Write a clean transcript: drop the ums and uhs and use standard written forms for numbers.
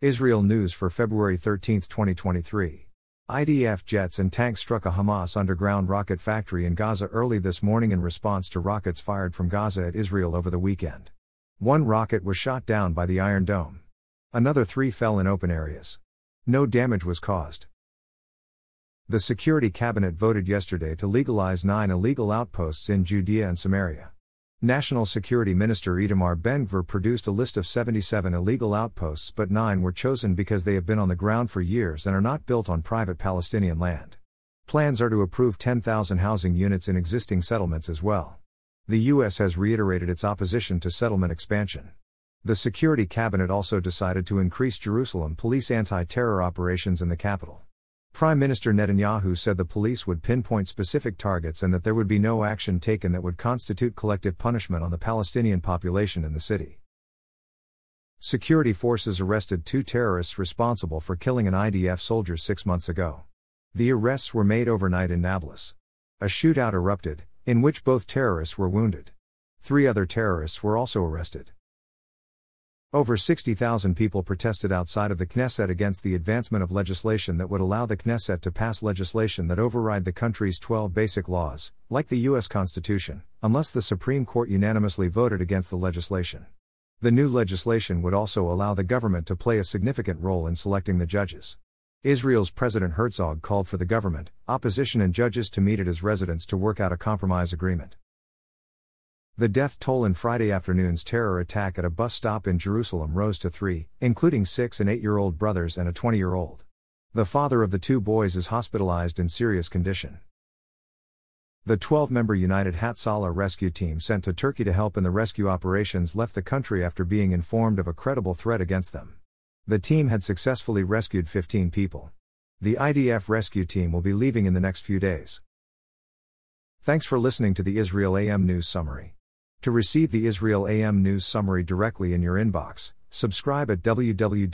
Israel News for February 13, 2023. IDF jets and tanks struck a Hamas underground rocket factory in Gaza early this morning in response to rockets fired from Gaza at Israel over the weekend. One rocket was shot down by the Iron Dome. Another three fell in open areas. No damage was caused. The Security Cabinet voted yesterday to legalize 9 illegal outposts in Judea and Samaria. National Security Minister Itamar Ben-Gvir produced a list of 77 illegal outposts, but 9 were chosen because they have been on the ground for years and are not built on private Palestinian land. Plans are to approve 10,000 housing units in existing settlements as well. The U.S. has reiterated its opposition to settlement expansion. The Security Cabinet also decided to increase Jerusalem police anti-terror operations in the capital. Prime Minister Netanyahu said the police would pinpoint specific targets and that there would be no action taken that would constitute collective punishment on the Palestinian population in the city. Security forces arrested 2 terrorists responsible for killing an IDF soldier 6 months ago. The arrests were made overnight in Nablus. A shootout erupted, in which both terrorists were wounded. 3 other terrorists were also arrested. Over 60,000 people protested outside of the Knesset against the advancement of legislation that would allow the Knesset to pass legislation that override the country's 12 basic laws, like the U.S. Constitution, unless the Supreme Court unanimously voted against the legislation. The new legislation would also allow the government to play a significant role in selecting the judges. Israel's President Herzog called for the government, opposition and judges to meet at his residence to work out a compromise agreement. The death toll in Friday afternoon's terror attack at a bus stop in Jerusalem rose to 3, including 6- and 8-year-old brothers and a 20-year-old. The father of the 2 boys is hospitalized in serious condition. The 12-member United Hatzalah rescue team sent to Turkey to help in the rescue operations left the country after being informed of a credible threat against them. The team had successfully rescued 15 people. The IDF rescue team will be leaving in the next few days. Thanks for listening to the Israel AM News Summary. To receive the Israel AM News Summary directly in your inbox, subscribe at www.israelam.com.